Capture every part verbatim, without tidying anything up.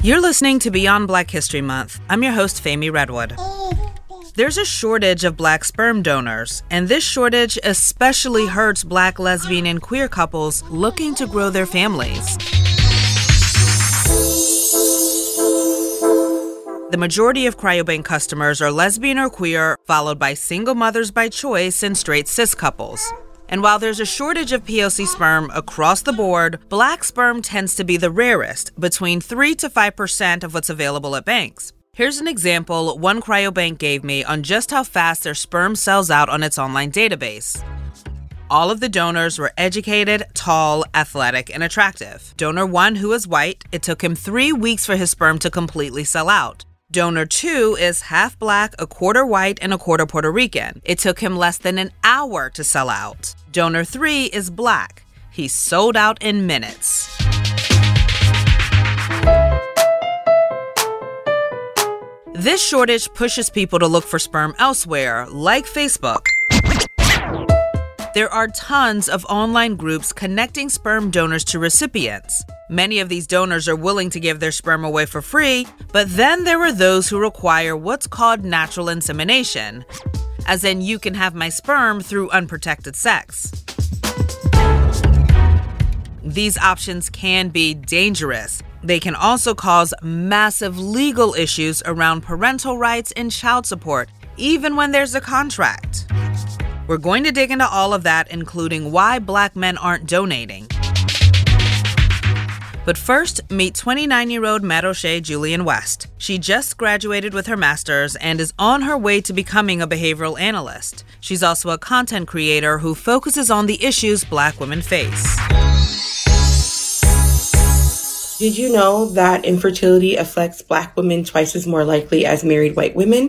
You're listening to Beyond Black History Month. I'm your host, Femi Redwood. There's a shortage of black sperm donors, and this shortage especially hurts black, lesbian, and queer couples looking to grow their families. The majority of cryobank customers are lesbian or queer, followed by single mothers by choice and straight cis couples. And while there's a shortage of P O C sperm across the board, black sperm tends to be the rarest, between three to five percent of what's available at banks. Here's an example one cryobank gave me on just how fast their sperm sells out on its online database. All of the donors were educated, tall, athletic, and attractive. Donor one, who is white, it took him three weeks for his sperm to completely sell out. Donor two is half black, a quarter white, and a quarter Puerto Rican. It took him less than an hour to sell out. Donor three is black. He sold out in minutes. This shortage pushes people to look for sperm elsewhere, like Facebook. There are tons of online groups connecting sperm donors to recipients. Many of these donors are willing to give their sperm away for free, but then there are those who require what's called natural insemination, as in you can have my sperm through unprotected sex. These options can be dangerous. They can also cause massive legal issues around parental rights and child support, even when there's a contract. We're going to dig into all of that, including why black men aren't donating. But first, meet twenty-nine-year-old Matoshe Julian West. She just graduated with her master's and is on her way to becoming a behavioral analyst. She's also a content creator who focuses on the issues black women face. Did you know that infertility affects black women twice as more likely as married white women?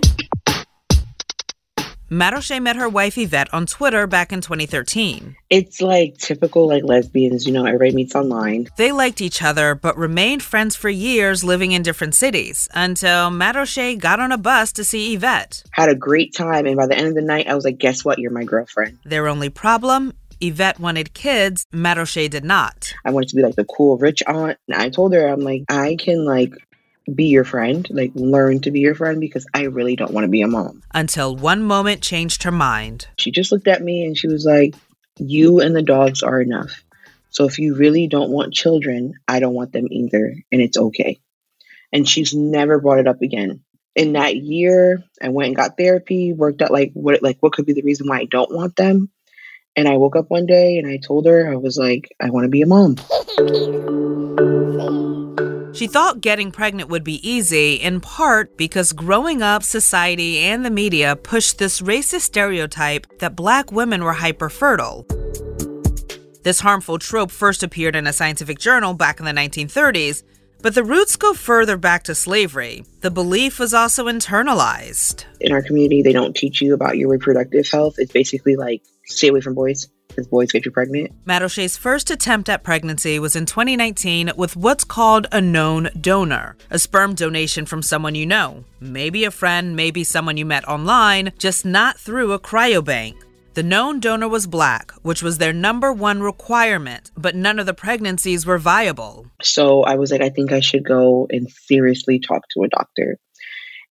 Matoshe met her wife Yvette on Twitter back in twenty thirteen. It's like typical like lesbians, you know, everybody meets online. They liked each other, but remained friends for years, living in different cities, until Matoshe got on a bus to see Yvette. Had a great time, and by the end of the night, I was like, guess what? You're my girlfriend. Their only problem? Yvette wanted kids, Matoshe did not. I wanted to be like the cool, rich aunt, and I told her, I'm like, I can like... be your friend, like learn to be your friend, because I really don't want to be a mom. Until one moment changed her mind. She just looked at me and she was like, you and the dogs are enough. So if you really don't want children, I don't want them either. And it's okay. And she's never brought it up again. In that year, I went and got therapy, worked out like what, like what could be the reason why I don't want them. And I woke up one day and I told her, I was like, I want to be a mom. She thought getting pregnant would be easy, in part because growing up, society and the media pushed this racist stereotype that black women were hyperfertile. This harmful trope first appeared in a scientific journal back in the nineteen thirties, but the roots go further back to slavery. The belief was also internalized. In our community, they don't teach you about your reproductive health. It's basically like, stay away from boys. His boys get you pregnant. Matoshe's first attempt at pregnancy was in twenty nineteen with what's called a known donor, a sperm donation from someone you know, maybe a friend, maybe someone you met online, just not through a cryobank. The known donor was black, which was their number one requirement, but none of the pregnancies were viable. So I was like, I think I should go and seriously talk to a doctor.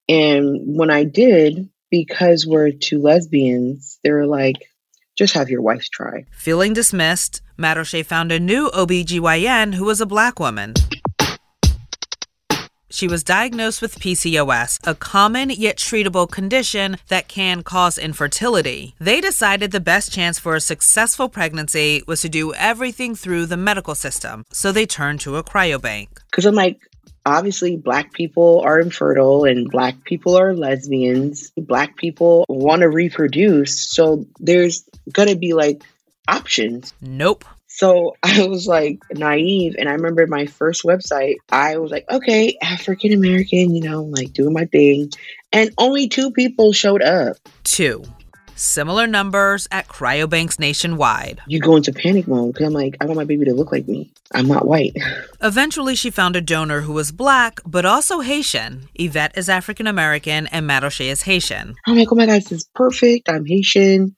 And when I did, because we're two lesbians, they were like, just have your wife try. Feeling dismissed, Matoshe found a new O B G Y N who was a black woman. She was diagnosed with P C O S, a common yet treatable condition that can cause infertility. They decided the best chance for a successful pregnancy was to do everything through the medical system, so they turned to a cryobank. Because I'm like, obviously, black people are infertile and black people are lesbians. Black people want to reproduce. So there's going to be like options. Nope. So I was like naive. And I remember my first website, I was like, okay, African American, you know, like doing my thing. And only two people showed up. Two. Similar numbers at cryobanks nationwide. You go into panic mode because I'm like, I want my baby to look like me. I'm not white. Eventually, she found a donor who was black, but also Haitian. Yvette is African American and Matoshe is Haitian. I'm like, oh my God, this is perfect. I'm Haitian.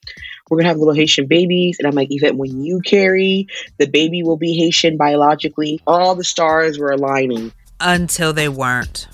We're going to have little Haitian babies. And I'm like, Yvette, when you carry, the baby will be Haitian biologically. All the stars were aligning. Until they weren't.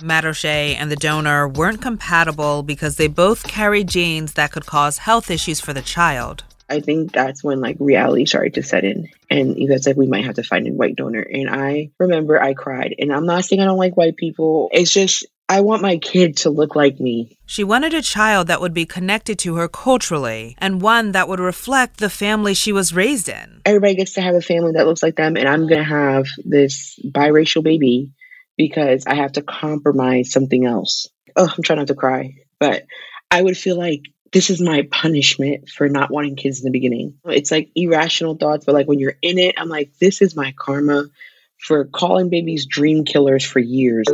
Matoshe and the donor weren't compatible because they both carried genes that could cause health issues for the child. I think that's when like reality started to set in. And Yvette's like, we might have to find a white donor. And I remember I cried. And I'm not saying I don't like white people. It's just, I want my kid to look like me. She wanted a child that would be connected to her culturally and one that would reflect the family she was raised in. Everybody gets to have a family that looks like them. And I'm going to have this biracial baby. Because I have to compromise something else. Oh, I'm trying not to cry. But I would feel like this is my punishment for not wanting kids in the beginning. It's like irrational thoughts, but like when you're in it, I'm like, this is my karma for calling babies dream killers for years.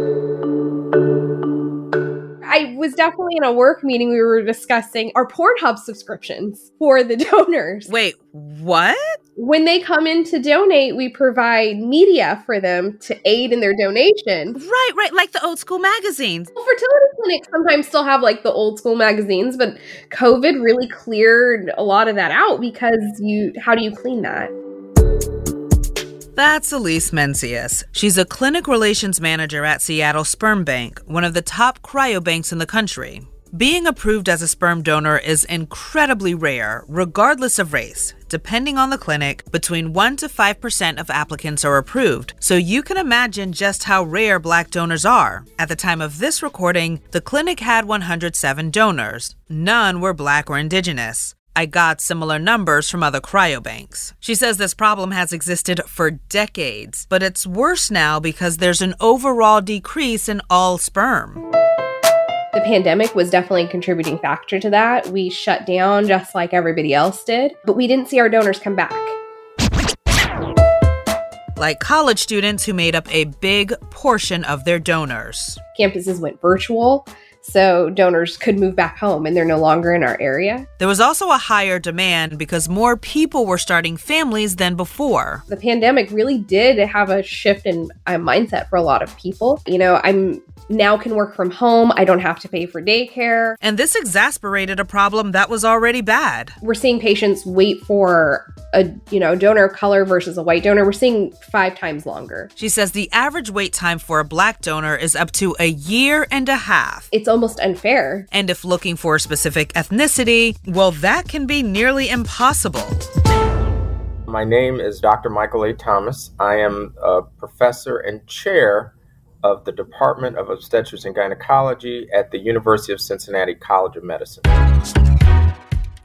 I was definitely in a work meeting. We were discussing our Pornhub subscriptions for the donors. Wait, what? When they come in to donate, we provide media for them to aid in their donation. Right, right, like the old school magazines. Well, fertility clinics sometimes still have like the old school magazines, but COVID really cleared a lot of that out because you, how do you clean that? That's Elise Mencius. She's a clinic relations manager at Seattle Sperm Bank, one of the top cryobanks in the country. Being approved as a sperm donor is incredibly rare, regardless of race. Depending on the clinic, between one to five percent of applicants are approved, so you can imagine just how rare Black donors are. At the time of this recording, the clinic had one hundred seven donors. None were Black or Indigenous. I got similar numbers from other cryobanks. She says this problem has existed for decades, but it's worse now because there's an overall decrease in all sperm. The pandemic was definitely a contributing factor to that. We shut down just like everybody else did, but we didn't see our donors come back. Like college students who made up a big portion of their donors. Campuses went virtual. So donors could move back home and they're no longer in our area. There was also a higher demand because more people were starting families than before. The pandemic really did have a shift in a mindset for a lot of people. You know, I'm now can work from home. I don't have to pay for daycare. And this exacerbated a problem that was already bad. We're seeing patients wait for a, you know, donor of color versus a white donor. We're seeing five times longer. She says the average wait time for a Black donor is up to a year and a half. It's almost unfair. And if looking for a specific ethnicity, well, that can be nearly impossible. My name is Doctor Michael A. Thomas. I am a professor and chair of the Department of Obstetrics and Gynecology at the University of Cincinnati College of Medicine.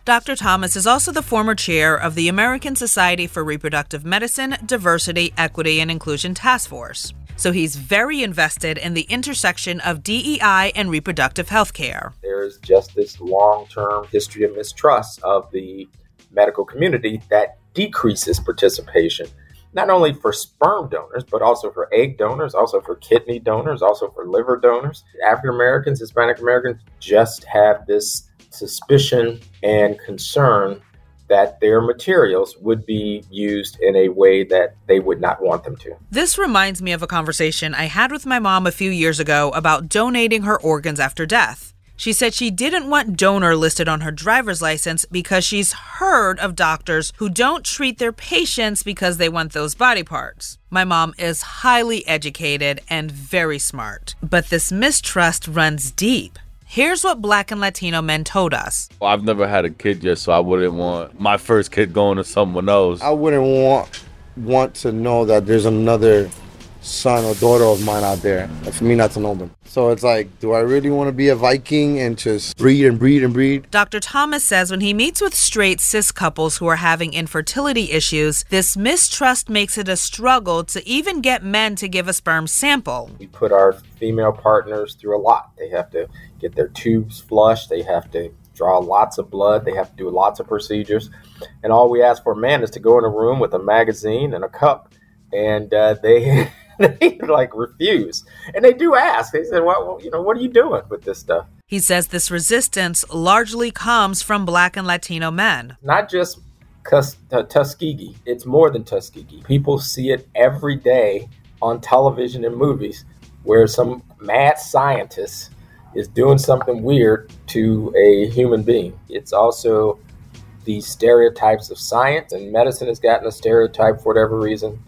Doctor Thomas is also the former chair of the American Society for Reproductive Medicine, Diversity, Equity, and Inclusion Task Force. So he's very invested in the intersection of D E I and reproductive health care. There's just this long-term history of mistrust of the medical community that decreases participation, not only for sperm donors, but also for egg donors, also for kidney donors, also for liver donors. African Americans, Hispanic Americans just have this suspicion and concern that their materials would be used in a way that they would not want them to. This reminds me of a conversation I had with my mom a few years ago about donating her organs after death. She said she didn't want donor listed on her driver's license because she's heard of doctors who don't treat their patients because they want those body parts. My mom is highly educated and very smart, but this mistrust runs deep. Here's what Black and Latino men told us. Well, I've never had a kid yet, so I wouldn't want my first kid going to someone else. I wouldn't want want to know that there's another son or daughter of mine out there for me not to know them. So it's like, do I really want to be a Viking and just breed and breed and breed? Doctor Thomas says when he meets with straight cis couples who are having infertility issues, this mistrust makes it a struggle to even get men to give a sperm sample. We put our female partners through a lot. They have to get their tubes flushed. They have to draw lots of blood. They have to do lots of procedures. And all we ask for men is to go in a room with a magazine and a cup. And uh, they, they like refuse. And they do ask. They said, well, you know, what are you doing with this stuff? He says this resistance largely comes from Black and Latino men. Not just Cus- uh, Tuskegee. It's more than Tuskegee. People see it every day on television and movies where some mad scientist is doing something weird to a human being. It's also the stereotypes of science, and medicine has gotten a stereotype for whatever reason.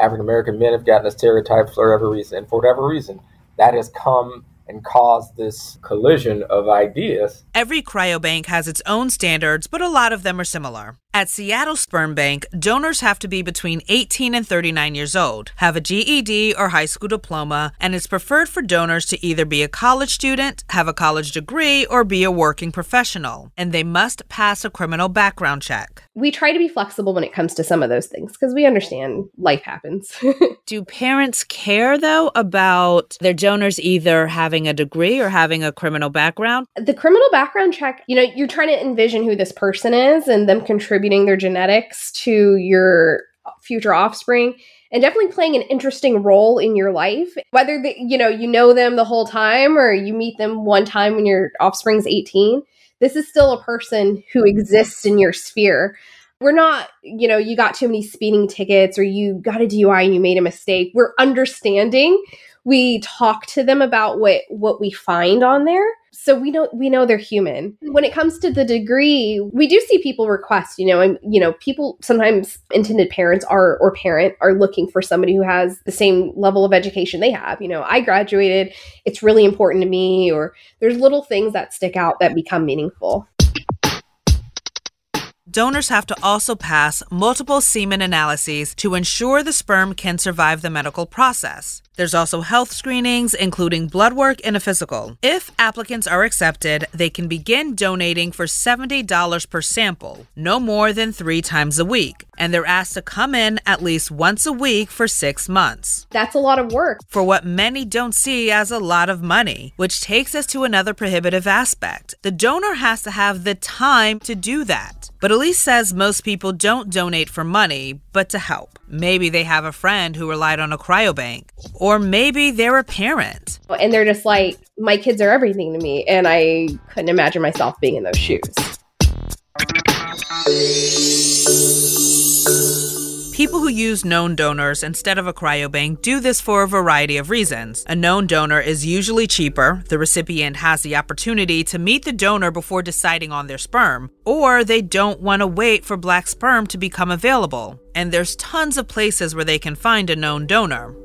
African-American men have gotten a stereotype for whatever reason. And for whatever reason, that has come and cause this collision of ideas. Every cryobank has its own standards, but a lot of them are similar. At Seattle Sperm Bank, donors have to be between eighteen and thirty-nine years old, have a G E D or high school diploma, and it's preferred for donors to either be a college student, have a college degree, or be a working professional. And they must pass a criminal background check. We try to be flexible when it comes to some of those things because we understand life happens. Do parents care, though, about their donors either having a degree or having a criminal background? The criminal background check, you know, you're trying to envision who this person is and them contributing their genetics to your future offspring and definitely playing an interesting role in your life. Whether, they, you know, you know them the whole time or you meet them one time when your offspring's eighteen. This is still a person who exists in your sphere. We're not, you know, you got too many speeding tickets or you got a D U I and you made a mistake. We're understanding. We talk to them about what, what we find on there. So we know, we know they're human. When it comes to the degree, we do see people request, you know, and, you know, people sometimes intended parents are, or parent are looking for somebody who has the same level of education they have. You know, I graduated, it's really important to me, or there's little things that stick out that become meaningful. Donors have to also pass multiple semen analyses to ensure the sperm can survive the medical process. There's also health screenings, including blood work and a physical. If applicants are accepted, they can begin donating for seventy dollars per sample, no more than three times a week. And they're asked to come in at least once a week for six months. That's a lot of work. For what many don't see as a lot of money, which takes us to another prohibitive aspect. The donor has to have the time to do that. But Elise says most people don't donate for money, but to help. Maybe they have a friend who relied on a cryobank, or maybe they're a parent. And they're just like, my kids are everything to me, and I couldn't imagine myself being in those shoes. People who use known donors instead of a cryobank do this for a variety of reasons. A known donor is usually cheaper, the recipient has the opportunity to meet the donor before deciding on their sperm, or they don't want to wait for black sperm to become available. And there's tons of places where they can find a known donor.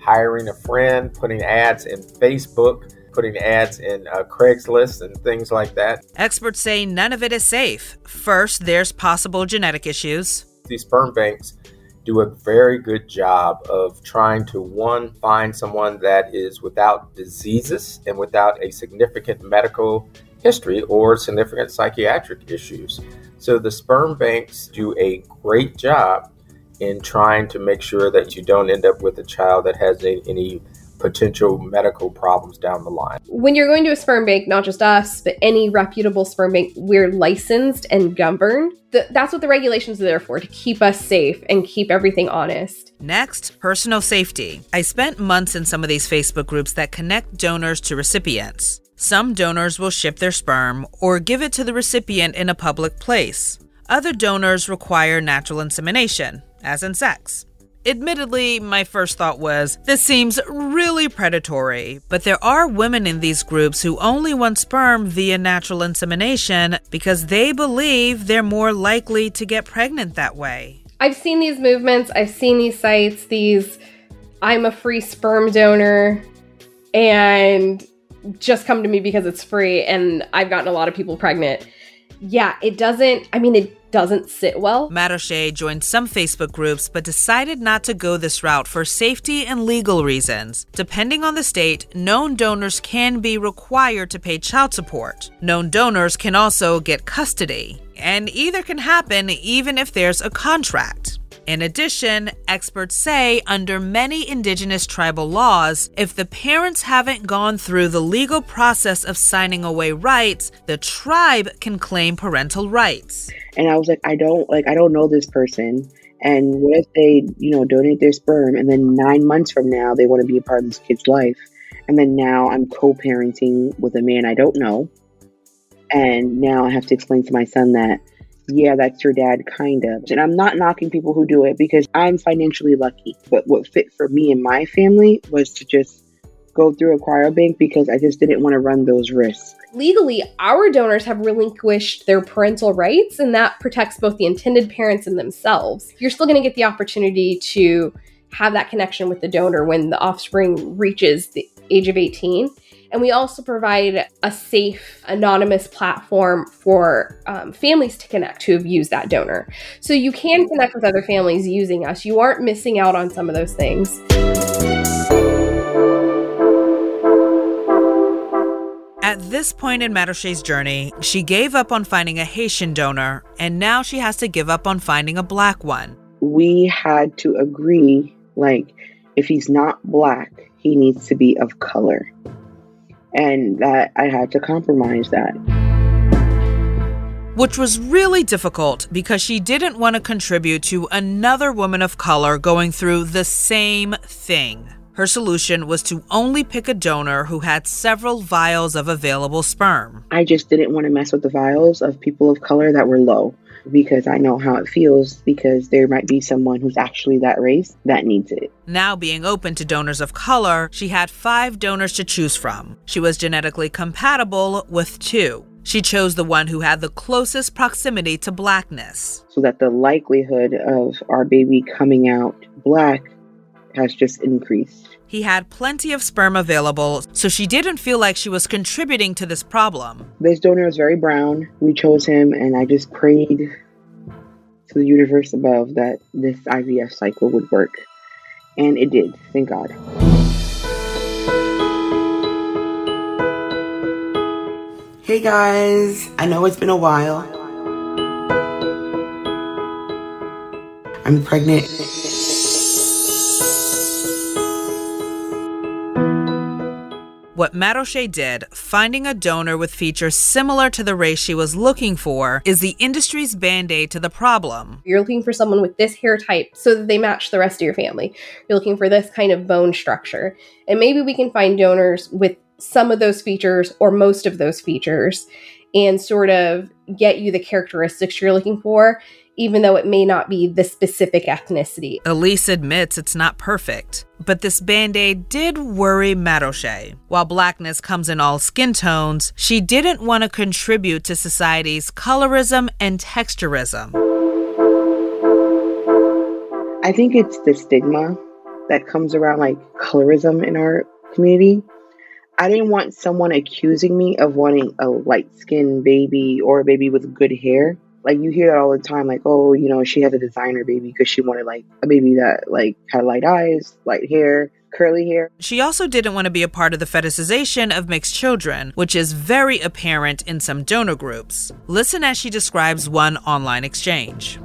Hiring a friend, putting ads in Facebook, putting ads in uh, Craigslist and things like that. Experts say none of it is safe. First, there's possible genetic issues. These sperm banks do a very good job of trying to, one, find someone that is without diseases and without a significant medical history or significant psychiatric issues. So the sperm banks do a great job in trying to make sure that you don't end up with a child that has a, any potential medical problems down the line. When you're going to a sperm bank, not just us, but any reputable sperm bank, we're licensed and governed. Th- that's what the regulations are there for, to keep us safe and keep everything honest. Next, personal safety. I spent months in some of these Facebook groups that connect donors to recipients. Some donors will ship their sperm or give it to the recipient in a public place. Other donors require natural insemination, as in sex. Admittedly, my first thought was, this seems really predatory, but there are women in these groups who only want sperm via natural insemination because they believe they're more likely to get pregnant that way. I've seen these movements, I've seen these sites, these I'm a free sperm donor and just come to me because it's free, and I've gotten a lot of people pregnant. Yeah, it doesn't, I mean, it doesn't sit well. Matoshe joined some Facebook groups, but decided not to go this route for safety and legal reasons. Depending on the state, known donors can be required to pay child support. Known donors can also get custody. And either can happen even if there's a contract. In addition, experts say under many indigenous tribal laws, if the parents haven't gone through the legal process of signing away rights, the tribe can claim parental rights. And I was like, I don't like, I don't know this person. And what if they, you know, donate their sperm and then nine months from now, they want to be a part of this kid's life. And then now I'm co-parenting with a man I don't know. And now I have to explain to my son that, yeah, that's your dad, kind of. And I'm not knocking people who do it because I'm financially lucky. But what fit for me and my family was to just go through a cryobank because I just didn't want to run those risks. Legally, our donors have relinquished their parental rights, and that protects both the intended parents and themselves. You're still going to get the opportunity to have that connection with the donor when the offspring reaches the age of eighteen. And we also provide a safe, anonymous platform for um, families to connect who have used that donor. So you can connect with other families using us. You aren't missing out on some of those things. At this point in Matoshe's journey, she gave up on finding a Haitian donor, and now she has to give up on finding a Black one. We had to agree, like, if he's not Black, he needs to be of color. And that I had to compromise that. Which was really difficult because she didn't want to contribute to another woman of color going through the same thing. Her solution was to only pick a donor who had several vials of available sperm. I just didn't want to mess with the vials of people of color that were low because I know how it feels because there might be someone who's actually that race that needs it. Now being open to donors of color, she had five donors to choose from. She was genetically compatible with two. She chose the one who had the closest proximity to Blackness. So that the likelihood of our baby coming out Black has just increased. He had plenty of sperm available, so she didn't feel like she was contributing to this problem. This donor is very brown. We chose him, and I just prayed to the universe above that this I V F cycle would work. And it did, thank God. Hey guys, I know it's been a while. I'm pregnant. What Matoshe did, finding a donor with features similar to the race she was looking for, is the industry's band-aid to the problem. You're looking for someone with this hair type so that they match the rest of your family. You're looking for this kind of bone structure. And maybe we can find donors with some of those features or most of those features and sort of get you the characteristics you're looking for, even though it may not be the specific ethnicity. Elise admits it's not perfect. But this Band-Aid did worry Matoshe. While Blackness comes in all skin tones, she didn't want to contribute to society's colorism and texturism. I think it's the stigma that comes around, like, colorism in our community. I didn't want someone accusing me of wanting a light-skinned baby or a baby with good hair. Like, you hear that all the time, like, oh, you know, she had a designer baby because she wanted, like, a baby that, like, had light eyes, light hair, curly hair. She also didn't want to be a part of the fetishization of mixed children, which is very apparent in some donor groups. Listen as she describes one online exchange.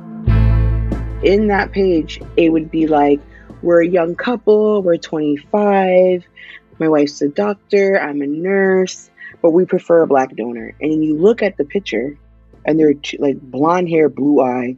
In that page, it would be like, we're a young couple, we're twenty-five, my wife's a doctor, I'm a nurse, but we prefer a Black donor. And then you look at the picture, and they're two, like, blonde hair, blue eye,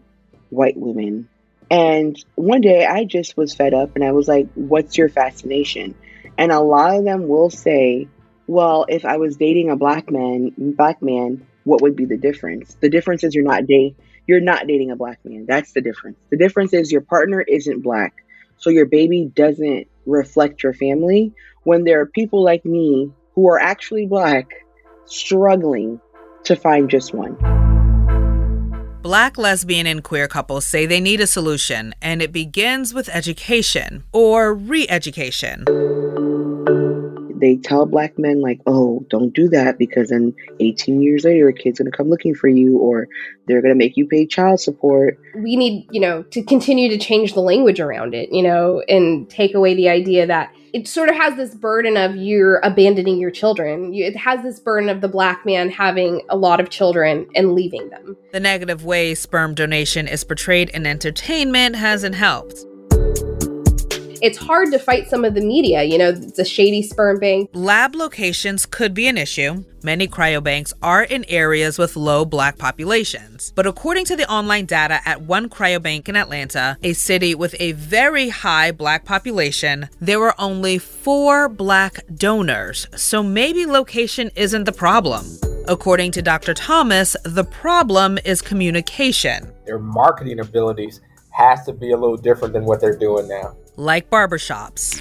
white women. And one day I just was fed up and I was like, what's your fascination? And a lot of them will say, well, if I was dating a black man, black man, what would be the difference? The difference is you're not dating, you're not dating a black man. That's the difference. The difference is your partner isn't Black. So your baby doesn't reflect your family. When there are people like me who are actually Black struggling to find just one. Black lesbian and queer couples say they need a solution, and it begins with education or re-education. they tell black men like, oh, don't do that because then eighteen years later, a kid's going to come looking for you or they're going to make you pay child support. We need, you know, to continue to change the language around it, you know, and take away the idea that it sort of has this burden of you're abandoning your children. It has this burden of the black man having a lot of children and leaving them. The negative way sperm donation is portrayed in entertainment hasn't helped. It's hard to fight some of the media. You know, it's a shady sperm bank. Lab locations could be an issue. Many cryobanks are in areas with low black populations. But according to the online data at one cryobank in Atlanta, a city with a very high black population, there were only four black donors. So maybe location isn't the problem. According to Doctor Thomas, the problem is communication. Their marketing abilities has to be a little different than what they're doing now. Like barbershops.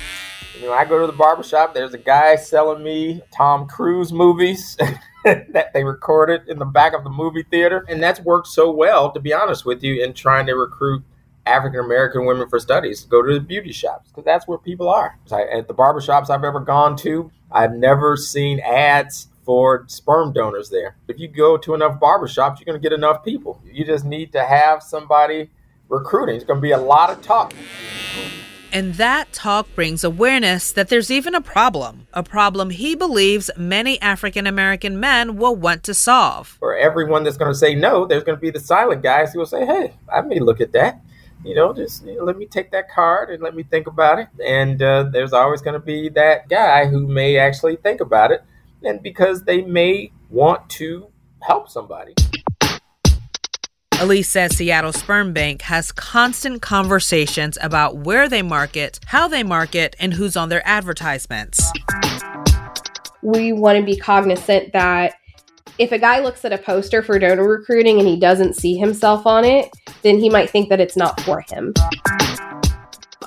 You know, I go to the barbershop, there's a guy selling me Tom Cruise movies that they recorded in the back of the movie theater. And that's worked so well, to be honest with you, in trying to recruit African-American women for studies. Go to the beauty shops, because that's where people are. At the barbershops I've ever gone to, I've never seen ads for sperm donors there. If you go to enough barbershops, you're going to get enough people. You just need to have somebody recruiting. It's going to be a lot of talk. And that talk brings awareness that there's even a problem, a problem he believes many African-American men will want to solve. For everyone that's going to say no, there's going to be the silent guys who will say, hey, I may look at that. You know, just you know, let me take that card and let me think about it. And uh, there's always going to be that guy who may actually think about it. And because they may want to help somebody. Elise says Seattle Sperm Bank has constant conversations about where they market, how they market, and who's on their advertisements. We want to be cognizant that if a guy looks at a poster for donor recruiting and he doesn't see himself on it, then he might think that it's not for him.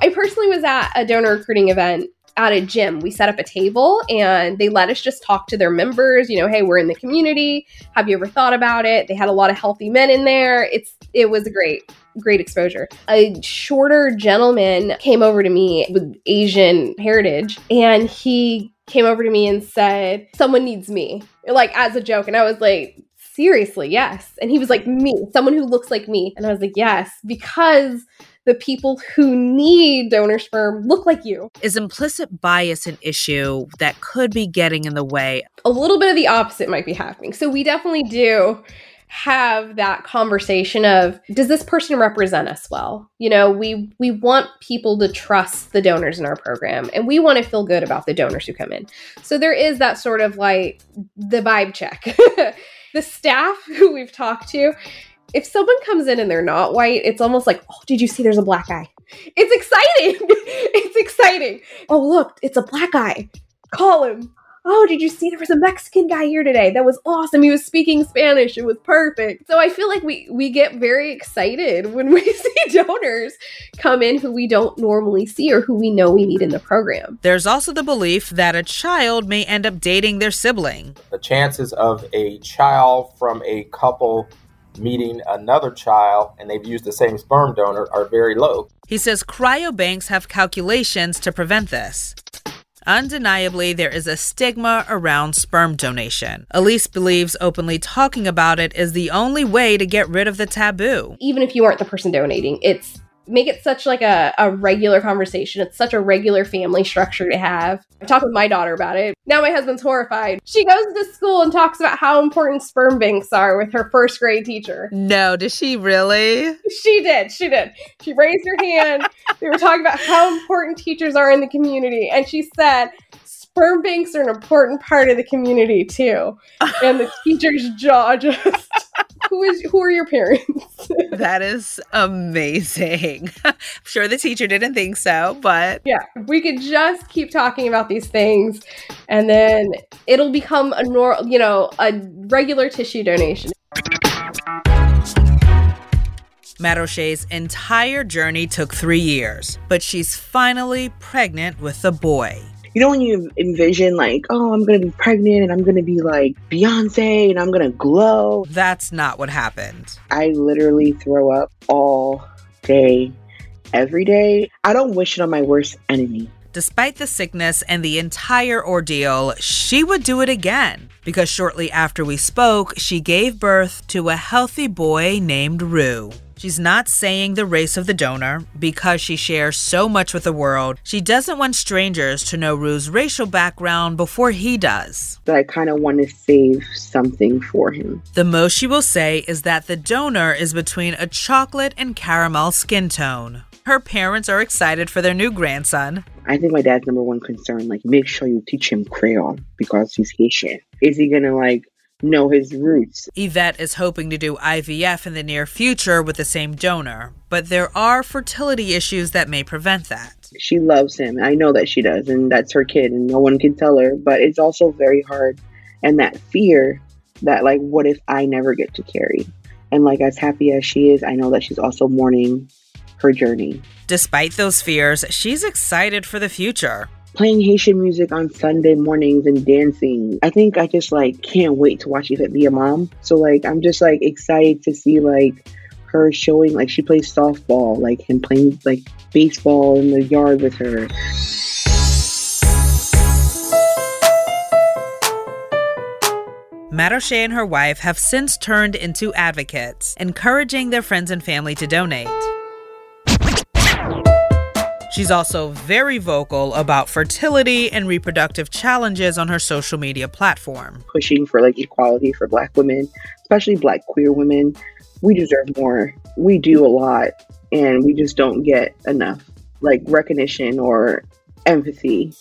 I personally was at a donor recruiting event at a gym. We set up a table and they let us just talk to their members. You know, hey, we're in the community. Have you ever thought about it? They had a lot of healthy men in there. It's It was a great, great exposure. A shorter gentleman came over to me with Asian heritage and he came over to me and said, someone needs me, like as a joke. And I was like, seriously, yes. And he was like, me, someone who looks like me. And I was like, yes, because the people who need donor sperm look like you. Is implicit bias an issue that could be getting in the way? A little bit of the opposite might be happening. So we definitely do have that conversation of, does this person represent us well? You know, we we want people to trust the donors in our program, and we want to feel good about the donors who come in. So there is that sort of like the vibe check. The staff who we've talked to, if someone comes in and they're not white, it's almost like, oh, did you see there's a black guy? It's exciting. It's exciting. Oh, look, it's a black guy. Call him. Oh, did you see there was a Mexican guy here today? That was awesome. He was speaking Spanish. It was perfect. So I feel like we, we get very excited when we see donors come in who we don't normally see or who we know we need in the program. There's also the belief that a child may end up dating their sibling. The chances of a child from a couple meeting another child and they've used the same sperm donor are very low. He says cryobanks have calculations to prevent this. Undeniably, there is a stigma around sperm donation. Elise believes openly talking about it is the only way to get rid of the taboo. Even if you aren't the person donating, it's make it such like a, a regular conversation. It's such a regular family structure to have. I talked with my daughter about it. Now my husband's horrified. She goes to school and talks about how important sperm banks are with her first grade teacher. No, did she really? She did. She did. She raised her hand. We were talking about how important teachers are in the community. And she said, sperm banks are an important part of the community too. And the teacher's jaw just... Who is? Who are your parents? That is amazing. I'm sure the teacher didn't think so, but... Yeah, we could just keep talking about these things and then it'll become a normal, you know, a regular tissue donation. Matoshe's entire journey took three years, but she's finally pregnant with a boy. You know when you envision like, oh, I'm going to be pregnant and I'm going to be like Beyonce and I'm going to glow? That's not what happened. I literally throw up all day, every day. I don't wish it on my worst enemy. Despite the sickness and the entire ordeal, she would do it again because shortly after we spoke, she gave birth to a healthy boy named Rue. She's not saying the race of the donor because she shares so much with the world. She doesn't want strangers to know Rue's racial background before he does. I kind of want to save something for him. The most she will say is that the donor is between a chocolate and caramel skin tone. Her parents are excited for their new grandson. I think my dad's number one concern, like, make sure you teach him Creole because he's Haitian. Is he going to, like, know his roots? Yvette is hoping to do I V F in the near future with the same donor, but there are fertility issues that may prevent that. She loves him. I know that she does, and that's her kid, and no one can tell her, but it's also very hard. And that fear that, like, what if I never get to carry? And, like, as happy as she is, I know that she's also mourning her journey. Despite those fears, she's excited for the future. Playing Haitian music on Sunday mornings and dancing. I think I just, like, can't wait to watch Yvette be a mom. So, like, I'm just, like, excited to see, like, her showing, like, she plays softball, like, him playing, like, baseball in the yard with her. Matoshe and her wife have since turned into advocates, encouraging their friends and family to donate. She's also very vocal about fertility and reproductive challenges on her social media platform. Pushing for, like, equality for Black women, especially Black queer women. We deserve more. We do a lot, and we just don't get enough, like, recognition or empathy.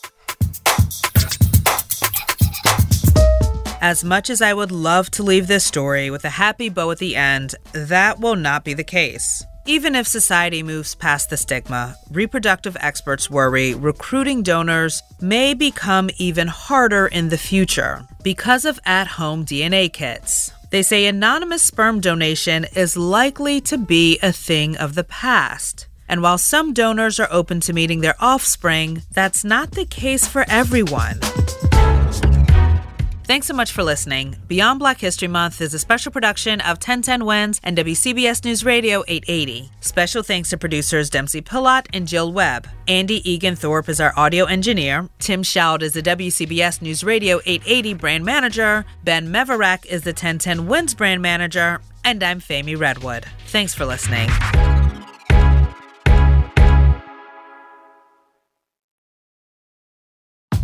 As much as I would love to leave this story with a happy bow at the end, that will not be the case. Even if society moves past the stigma, reproductive experts worry recruiting donors may become even harder in the future because of at-home D N A kits. They say anonymous sperm donation is likely to be a thing of the past. And while some donors are open to meeting their offspring, that's not the case for everyone. Thanks so much for listening. Beyond Black History Month is a special production of ten ten Wins and W C B S News Radio eight eighty. Special thanks to producers Dempsey Pillot and Jill Webb. Andy Egan-Thorpe is our audio engineer. Tim Schout is the W C B S News Radio eight eighty brand manager. Ben Meverack is the ten ten Wins brand manager. And I'm Femi Redwood. Thanks for listening.